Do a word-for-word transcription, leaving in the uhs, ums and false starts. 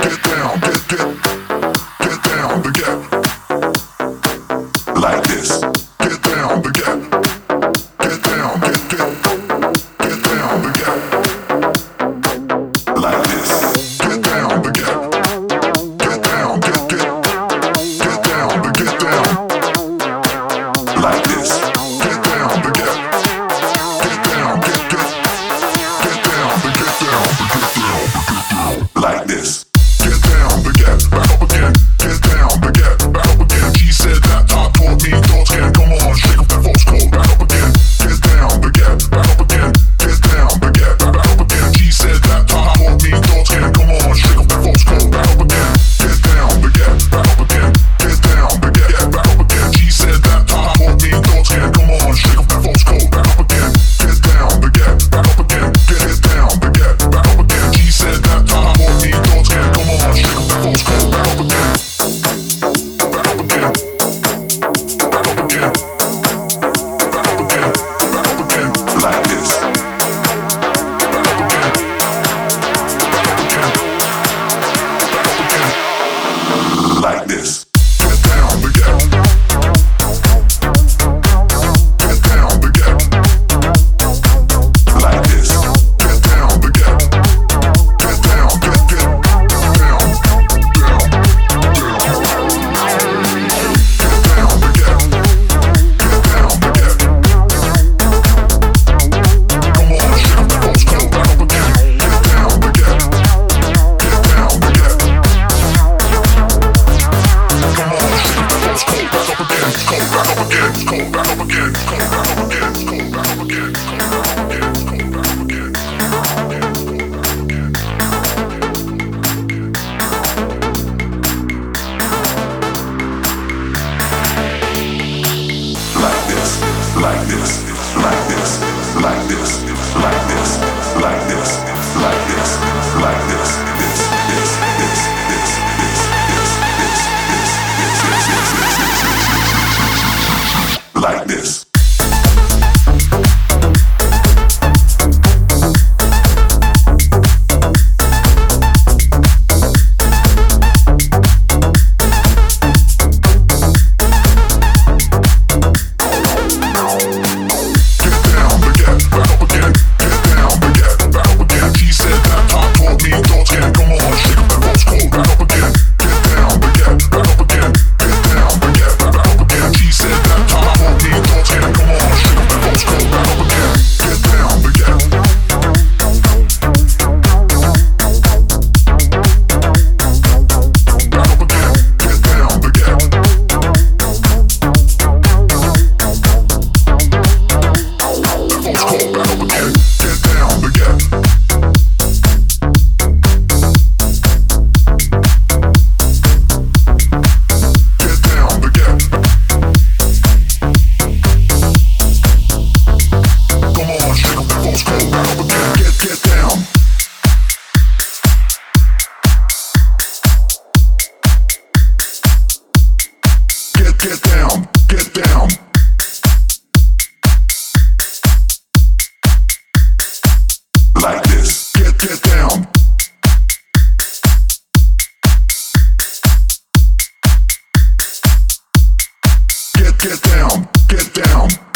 Get down, get get. Get down the gap. Like this. Get down the gap. Get down, get get. Get down the gap. Like this. Get down the gap. Get down, get get. Get down the get down. Like this. Get down the gap. Get down, get get. Get down the gap. Like this. Get down, the gap, back up again. Get down, the gap, back up again. She said that I told me, thoughts can come on, shake up that false code, back up again. Get down, the gap, back up again. Get down, the gap, back up again. She said that I told me, thoughts can come on, shake up that false code, back up again. Get down, the gap, back up again. Get down, the gap, back up again. She said that I told me, thoughts can come on, shake up that false code, back up again. Get down, the gap, back up again. Get down, the gap, back up again. She said that. Like this, like this, like this, like this, like this, like this, like this, this, this, this, this, this, this, this, this, this, like this. Get down, get down. Like this. Get get down. Get get down, get down.